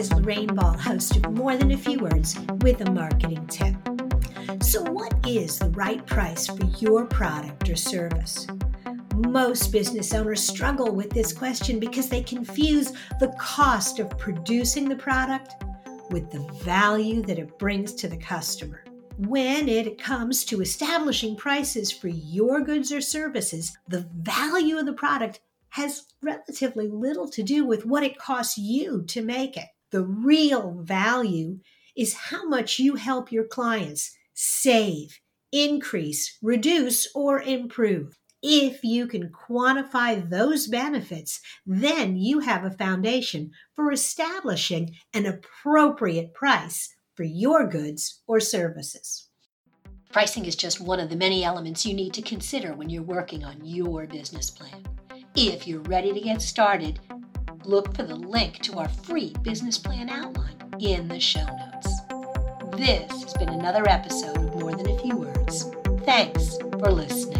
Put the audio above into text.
is Lorraine Ball, host of More Than a Few Words with a marketing tip. So what is the right price for your product or service? Most business owners struggle with this question because they confuse the cost of producing the product with the value that it brings to the customer. When it comes to establishing prices for your goods or services, the value of the product has relatively little to do with what it costs you to make it. The real value is how much you help your clients save, increase, reduce, or improve. If you can quantify those benefits, then you have a foundation for establishing an appropriate price for your goods or services. Pricing is just one of the many elements you need to consider when you're working on your business plan. If you're ready to get started, look for the link to our free business plan outline in the show notes. This has been another episode of More Than a Few Words. Thanks for listening.